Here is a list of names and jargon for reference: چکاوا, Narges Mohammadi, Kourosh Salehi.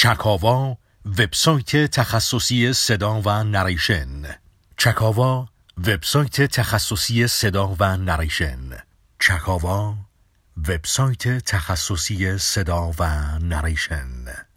چکاوا، وبسایت تخصصی صدا و نریشن. چکاوا، وبسایت تخصصی صدا و نریشن. چکاوا، وبسایت تخصصی صدا و نریشن.